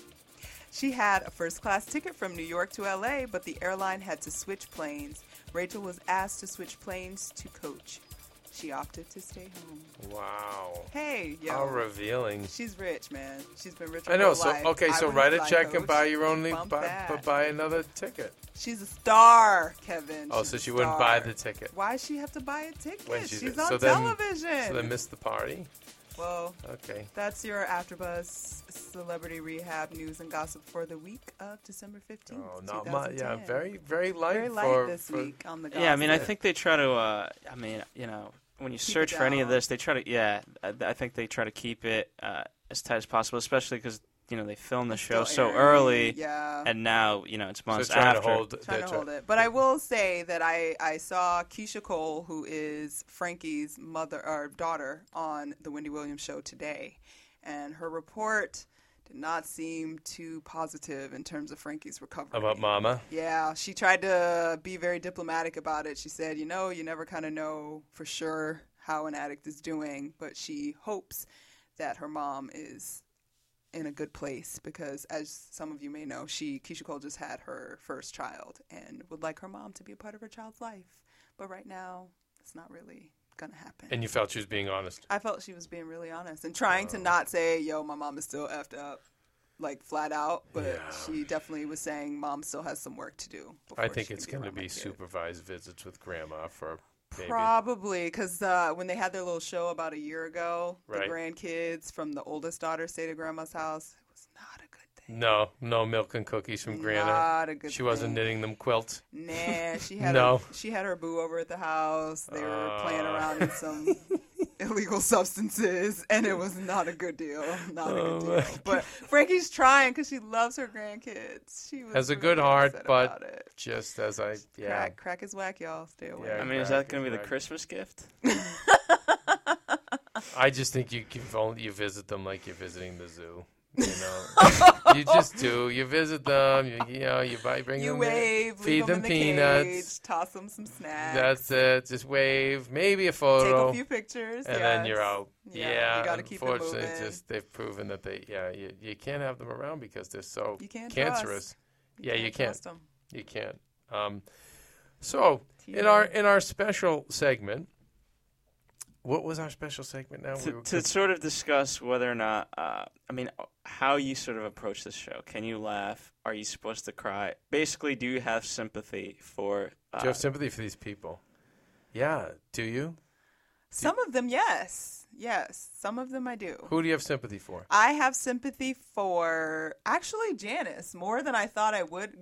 She had a first-class ticket from New York to L.A., but the airline had to switch planes. Rachel was asked to switch planes to coach. She opted to stay home. Wow. Hey, yo. How revealing. She's rich, man. She's been rich all her life. I know. So, okay, so write a check and buy your own, buy another ticket. She's a star, Kevin. Oh, so she wouldn't buy the ticket. Why does she have to buy a ticket? She's on television. So they missed the party. Well, okay. That's your AfterBuzz Celebrity Rehab news and gossip for the week of December 15th. Oh, not much. Yeah, very, very light. Very light this week on the gossip. Yeah, I mean, I think they try to. I mean, you know, when you search for any of this, they try to. Yeah, I think they try to keep it as tight as possible, especially because you know they filmed the show so early. Yeah. And now you know it's months after. Trying to hold it. But I will say that I saw Keisha Cole, who is Frankie's mother or daughter, on the Wendy Williams show today, and her report did not seem too positive in terms of Frankie's recovery. About Mama? Yeah. She tried to be very diplomatic about it. She said, you know, you never kind of know for sure how an addict is doing, but she hopes that her mom is in a good place because, as some of you may know, Keisha Cole just had her first child and would like her mom to be a part of her child's life. But right now, it's not really going to happen. And you felt she was being honest? I felt she was being really honest and trying to not say, yo, my mom is still effed up, like flat out. But she definitely was saying mom still has some work to do. I think it's going to be supervised visits with grandma for maybe. Probably, because when they had their little show about a year ago, the grandkids from the oldest daughter stayed at grandma's house. It was not a good thing. No milk and cookies from Grandma. Not a good thing. She wasn't knitting them quilts. Nah, she had she had her boo over at the house. They were playing around with some illegal substances, and it was not a good deal. But Frankie's trying because she loves her grandkids. She was has a good heart, but just as I crack is whack, y'all. Stay away. Yeah, I mean, is that going to be the Christmas gift? I just think you visit them like you're visiting the zoo. You know, you just do. You visit them. You bring them, wave, feed them peanuts, toss them some snacks. That's it. Just wave. Maybe a photo. Take a few pictures, and then you're out. Yeah, you gotta keep it moving. Unfortunately, they've proven that you can't have them around because they're so cancerous. You can't trust them. So in our special segment. What was our special segment now? To sort of discuss whether or not, how you sort of approach this show. Can you laugh? Are you supposed to cry? Basically, do you have sympathy for... do you have sympathy for these people? Yeah. Do you? Some of them, yes. Yes. Some of them I do. Who do you have sympathy for? I have sympathy for, actually, Janice, more than I thought I would.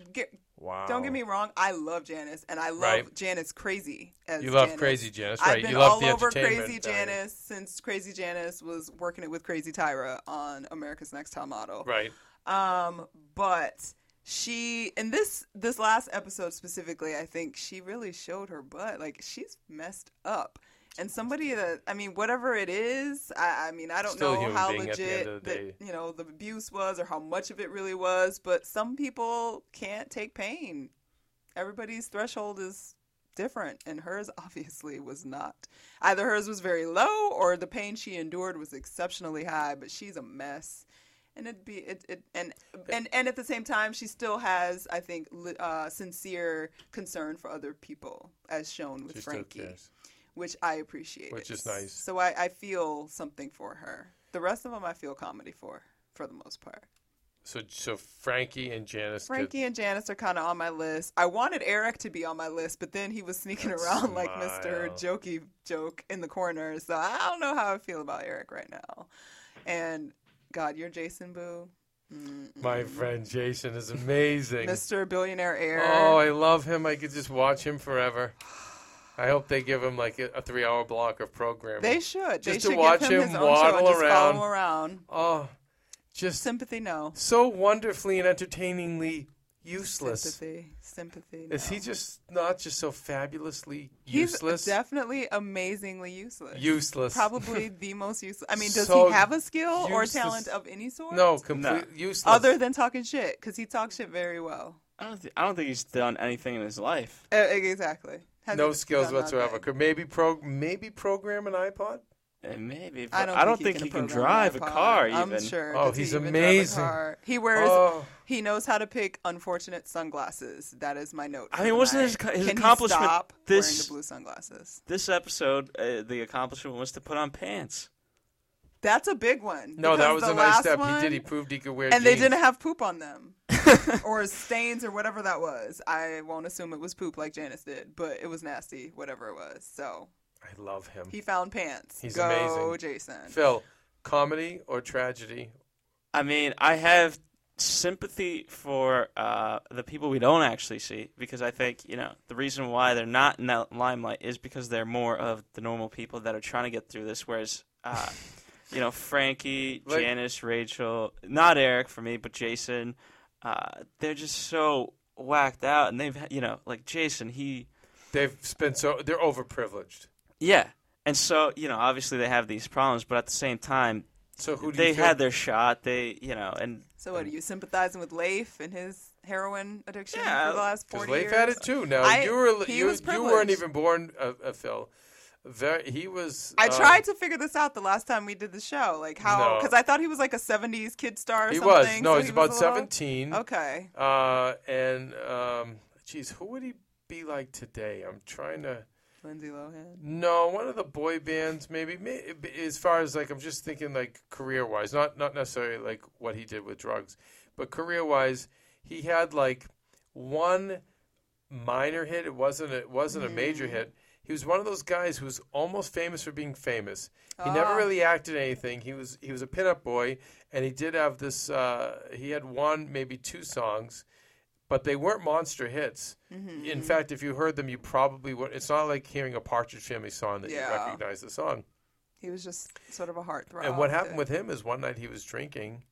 Wow. Don't get me wrong. I love Janice, and I love Janice crazy. Crazy Janice, right? I've been all over Crazy Janice since Crazy Janice was working it with Crazy Tyra on America's Next Top Model. Right. But she, in this last episode specifically, I think she really showed her butt. Like, she's messed up. And somebody that, I mean, whatever it is, I don't know how legit the abuse was or how much of it really was, but some people can't take pain. Everybody's threshold is different, and hers obviously was not. Either hers was very low or the pain she endured was exceptionally high, but she's a mess. And and at the same time, she still has, I think, sincere concern for other people, as shown with Frankie. Still cares. Which I appreciate. Which is nice. So I feel something for her. The rest of them I feel comedy for the most part. So Frankie and Janice. And Janice are kind of on my list. I wanted Eric to be on my list, but then he was sneaking around like Mr. Jokey Joke in the corner. So I don't know how I feel about Eric right now. And God, you're Jason, boo. Mm-mm. My friend Jason is amazing. Mr. Billionaire Eric. Oh, I love him. I could just watch him forever. I hope they give him like a 3-hour block of programming. They should. Just to watch him waddle around. Follow around. Oh, just sympathy. No. So wonderfully and entertainingly useless. Sympathy. No. Is he just not just so fabulously useless? He's definitely amazingly useless. Probably the most useless. I mean, does he have a skill or talent of any sort? No, completely useless. Other than talking shit, because he talks shit very well. I don't think he's done anything in his life. Exactly. No skills whatsoever. Could maybe program an iPod? Maybe. I don't think he can drive a car. Even. I'm sure. Oh, he's amazing. He wears. Oh. He knows how to pick unfortunate sunglasses. That is my note. I mean, wasn't his accomplishment? Can he stop wearing the blue sunglasses? This episode, the accomplishment was to put on pants. That's a big one. No, that was a nice step. One, he proved he could wear jeans. And they didn't have poop on them. Or stains or whatever that was. I won't assume it was poop like Janice did, but it was nasty, whatever it was. So I love him. He found pants. He's amazing. Go, Jason. Phil, comedy or tragedy? I mean, I have sympathy for the people we don't actually see, because I think, you know, the reason why they're not in that limelight is because they're more of the normal people that are trying to get through this, whereas... you know, Frankie, like, Janice, Rachel, not Eric for me, but Jason. They're just so whacked out, and they've, you know, like Jason, they've spent so they're overprivileged. Yeah, and so, you know, obviously they have these problems, but at the same time, so who do they had their shot. They, you know, and so what are you sympathizing with Leif and his heroin addiction for the last 40 years? Leif had it too. Now you weren't even born, Phil. I tried to figure this out the last time we did the show, like how, because I thought he was like a 70s kid star or something. He was. No, so he's about 17. Little... Okay. And, geez, who would he be like today? I'm trying to. Lindsay Lohan? No, one of the boy bands, maybe. As far as, like, I'm just thinking, like, career-wise. Not necessarily, like, what he did with drugs. But career-wise, he had, like, one minor hit. It wasn't a major hit. He was one of those guys who was almost famous for being famous. He never really acted anything. He was a pinup boy, and he did have this. He had one, maybe two songs, but they weren't monster hits. Mm-hmm. In fact, if you heard them, you probably would. It's not like hearing a Partridge Family song that you recognize the song. He was just sort of a heartthrob. And what happened with him is one night he was drinking,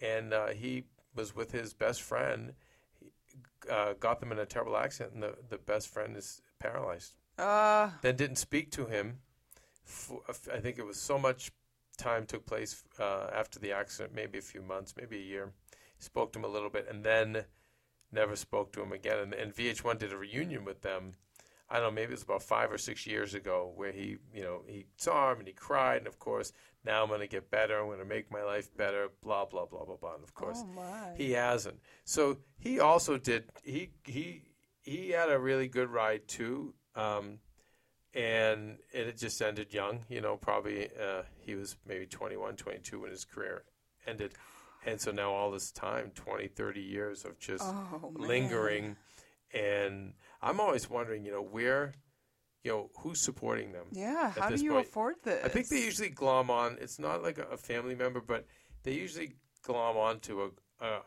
and he was with his best friend. He got them in a terrible accident, and the best friend is paralyzed. Then didn't speak to him. I think it was so much time took place after the accident, maybe a few months, maybe a year. Spoke to him a little bit, and then never spoke to him again. And VH1 did a reunion with them. I don't know, maybe it was about 5 or 6 years ago, where he, you know, he saw him and he cried. And of course, now I'm going to get better. I'm going to make my life better. Blah blah blah blah blah. And of course, he hasn't. So he also did. He had a really good ride too. And it just ended young, you know, probably he was maybe 21, 22 when his career ended. And so now all this time, 20, 30 years of just lingering. And I'm always wondering, you know, where, you know, who's supporting them? Yeah, how do you afford this? I think they usually glom on. It's not like a family member, but they usually glom on to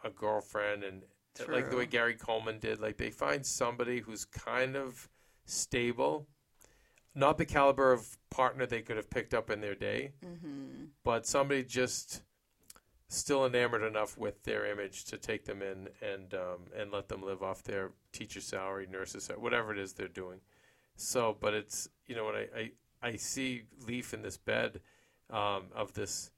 a girlfriend. And like the way Gary Coleman did, like they find somebody who's kind of stable, not the caliber of partner they could have picked up in their day, but somebody just still enamored enough with their image to take them in and let them live off their teacher salary, nurse's salary, whatever it is they're doing. So, but it's, you know, when I see Leif in this bed of this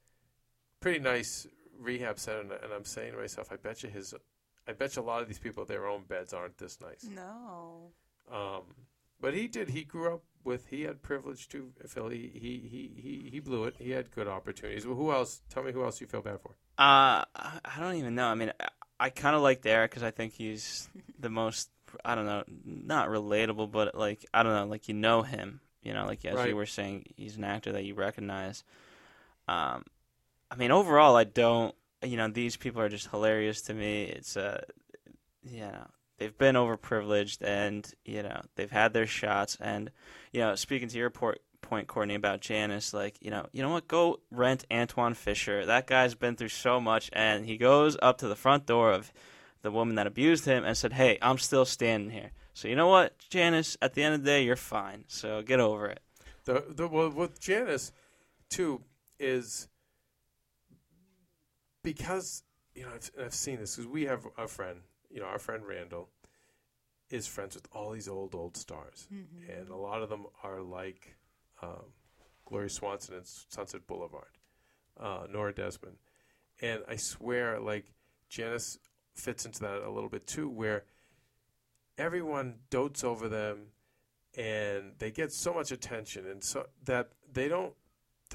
pretty nice rehab center, and I'm saying to myself, I bet you a lot of these people, their own beds aren't this nice. No. But he did. He grew up with. He had privilege too, Phil. He blew it. He had good opportunities. Well, who else? Tell me who else you feel bad for. I don't even know. I mean, I kind of like Derek because I think he's the most. I don't know, not relatable, but like I don't know, like you know him. You know, like as you were saying, he's an actor that you recognize. I mean, overall, I don't. You know, these people are just hilarious to me. It's you know. They've been overprivileged, and, you know, they've had their shots. And, you know, speaking to your point, Courtney, about Janice, like, you know what? Go rent Antoine Fisher. That guy's been through so much. And he goes up to the front door of the woman that abused him and said, hey, I'm still standing here. So you know what, Janice? At the end of the day, you're fine. So get over it. Well, with Janice, too, is because, you know, I've seen this. Because we have a friend. You know, our friend Randall is friends with all these old stars. Mm-hmm. And a lot of them are like Gloria Swanson and Sunset Boulevard, Nora Desmond. And I swear, like, Janice fits into that a little bit too, where everyone dotes over them and they get so much attention and so that they don't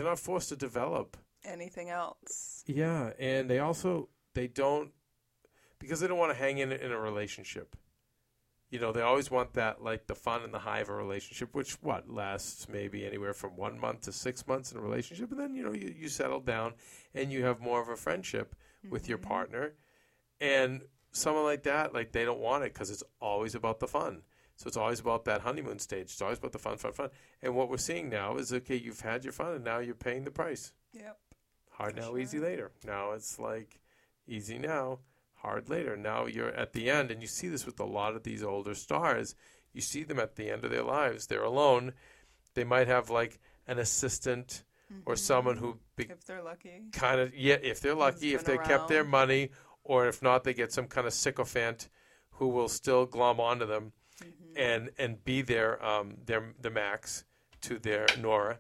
They're not forced to develop anything else. Yeah, and they also, they don't, because they don't want to hang in a relationship. You know, they always want that, like, the fun and the high of a relationship, which, what, lasts maybe anywhere from 1 month to 6 months in a relationship. And then, you know, you settle down and you have more of a friendship with your partner. And someone like that, like, they don't want it because it's always about the fun. So it's always about that honeymoon stage. It's always about the fun, fun, fun. And what we're seeing now is, okay, you've had your fun and now you're paying the price. Yep. Hard now, easy later. Now it's like easy now. Hard later. Now you're at the end, and you see this with a lot of these older stars. You see them at the end of their lives. They're alone. They might have like an assistant or someone who, if they're lucky, kind of if they're lucky, if they kept their money, or if not, they get some kind of sycophant who will still glom onto them and be their the Max to their Nora.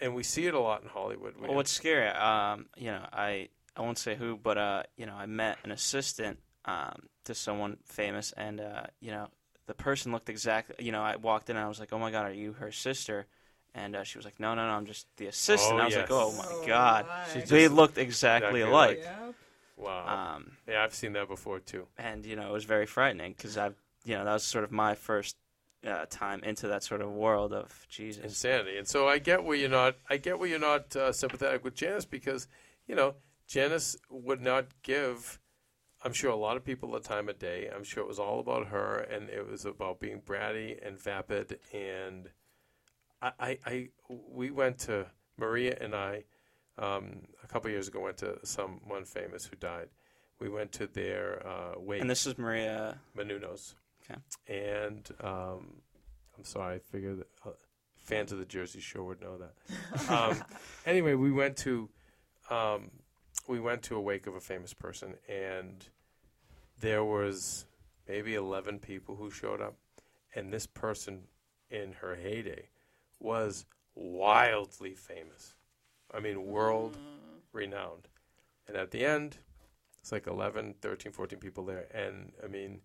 And we see it a lot in Hollywood. Well, what's scary? You know, I won't say who, but, you know, I met an assistant to someone famous, and, you know, the person looked exactly, you know, I walked in and I was like, oh, my God, are you her sister? And she was like, no, no, no, I'm just the assistant. Oh, I was like, oh, my God. They looked exactly alike. Yep. Wow. Yeah, I've seen that before, too. And, you know, it was very frightening because I've, you know, that was sort of my first time into that sort of world of Jesus. Insanity. And so I get where you're not, sympathetic with Janice because, you know, Janice would not give, I'm sure, a lot of people the time of day. I'm sure it was all about her, and it was about being bratty and vapid. And we went to, Maria and I, a couple years ago, went to someone famous who died. We went to their wake. And this is Maria Menounos. Okay. And I'm sorry, I figured fans of the Jersey Shore would know that. Anyway, we went to... we went to a wake of a famous person, and there was maybe 11 people who showed up, and this person in her heyday was wildly famous. I mean, world-renowned. And at the end, it's like 11, 13, 14 people there. And, I mean,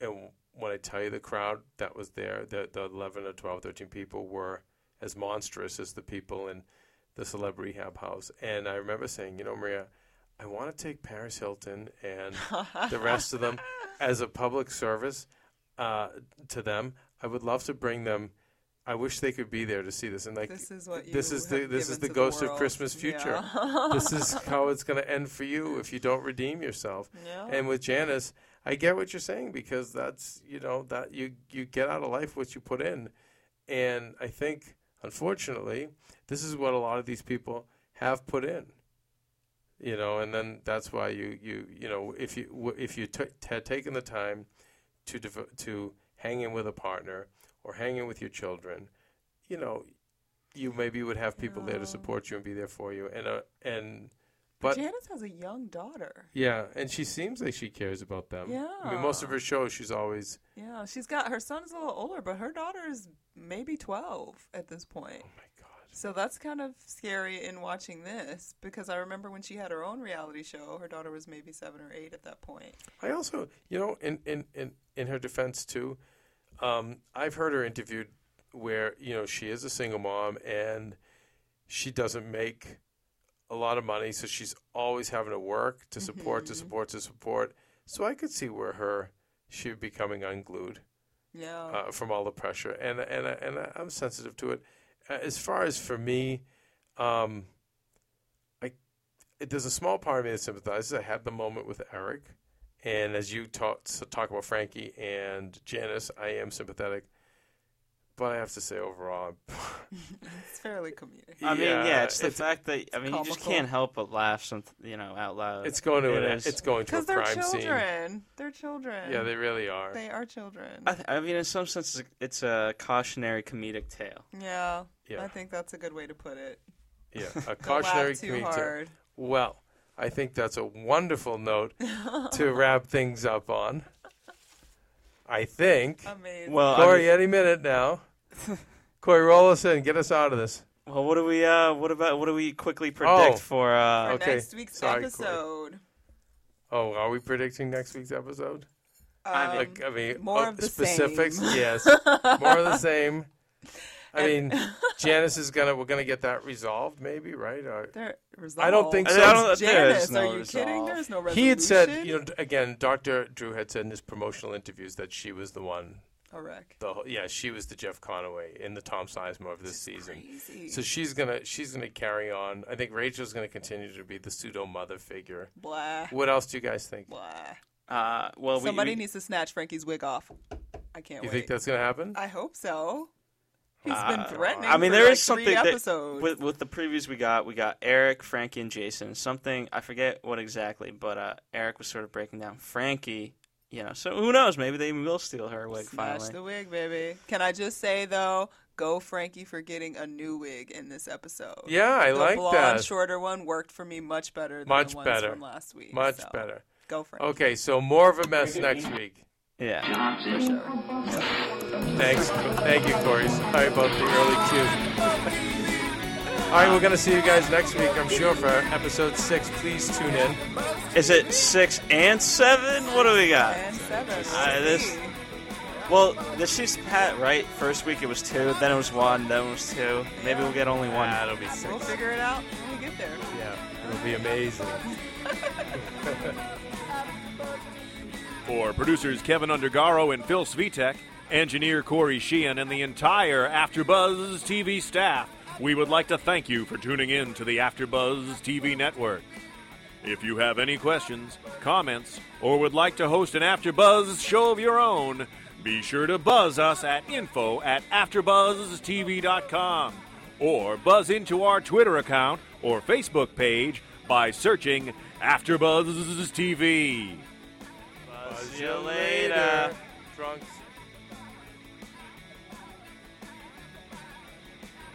and when I tell you the crowd that was there, the 11 or 12, 13 people were as monstrous as the people in the Celebrity Rehab house. And I remember saying, you know, Maria, I want to take Paris Hilton and the rest of them as a public service to them. I would love to bring them. I wish they could be there to see this. And like, this is what you this is the ghost of Christmas future. Yeah. This is how it's going to end for you if you don't redeem yourself. Yeah. And with Janice, I get what you're saying because that's, you know, that you get out of life what you put in. And I think, unfortunately, this is what a lot of these people have put in, you know, and then that's why you know, if you had taken the time to hang in with a partner or hang in with your children, you know, you maybe would have people there to support you and be there for you. But Janice has a young daughter. Yeah, and she seems like she cares about them. Yeah. I mean, most of her shows, she's always... Yeah, she's got... Her son's a little older, but her daughter is maybe 12 at this point. Oh, my God. So that's kind of scary in watching this, because I remember when she had her own reality show, her daughter was maybe 7 or 8 at that point. I also... You know, in her defense, too, I've heard her interviewed where, you know, she is a single mom, and she doesn't make a lot of money, so she's always having to work to support, to support. So I could see where she would be coming unglued, from all the pressure, and I'm sensitive to it. As far as for me, there's a small part of me that sympathizes. I had the moment with Eric, and as you talk about Frankie and Janice, I am sympathetic. But I have to say, overall, it's fairly comedic. I mean, yeah, it's the fact that you just can't help but laugh, out loud. It's going to a crime scene. Because they're children. They're children. Yeah, they really are. They are children. I mean, in some sense, it's a cautionary comedic tale. Yeah, I think that's a good way to put it. Yeah, a cautionary comedic tale. Well, I think that's a wonderful note to wrap things up on. I think. Amazing. Well, Corey, any minute now. Corey, roll us in. Get us out of this. Well, what do we? What do we quickly predict for next week's episode? Corey. Oh, are we predicting next week's episode? More of the specifics. Yes, more of the same. I mean, Janice is gonna. We're gonna get that resolved, maybe, right? I don't think so. Janice, no are you resolve. Kidding? There's no resolution. He had said, you know, again, Dr. Drew had said in his promotional interviews that she was the one. Yeah, she was the Jeff Conaway in the Tom Sizemore of this season. Crazy. So she's gonna carry on. I think Rachel's gonna continue to be the pseudo mother figure. Blah. What else do you guys think? Blah. Well, somebody needs to snatch Frankie's wig off. I can't wait. You think that's gonna happen? I hope so. He's been threatening. I mean, there is something that with the previews we got Eric, Frankie, and Jason. Something I forget what exactly, but Eric was sort of breaking down Frankie. You know, so who knows? Maybe they will steal her wig finally. Smash the wig, baby. Can I just say though, go Frankie for getting a new wig in this episode. Yeah, I like that. The blonde, shorter one worked for me much better than the ones from last week. Much better. Go Frankie. Okay, so more of a mess next week. Yeah. For sure. Thanks. Thank you, Corey. Sorry about the early cue. All right, we're going to see you guys next week, I'm sure, for episode 6. Please tune in. Is it 6 and 7? What do we got? And 7. This is Pat, right? First week it was 2, then it was 1, then it was 2. Maybe we'll get only 1. It'll be 6. We'll figure it out when we get there. Yeah, it'll be amazing. For producers Kevin Undergaro and Phil Svitek, engineer Corey Sheehan, and the entire AfterBuzz TV staff, we would like to thank you for tuning in to the AfterBuzz TV network. If you have any questions, comments, or would like to host an AfterBuzz show of your own, be sure to buzz us at info@AfterBuzzTV.com or buzz into our Twitter account or Facebook page by searching AfterBuzz TV. Buzz you later, drunks.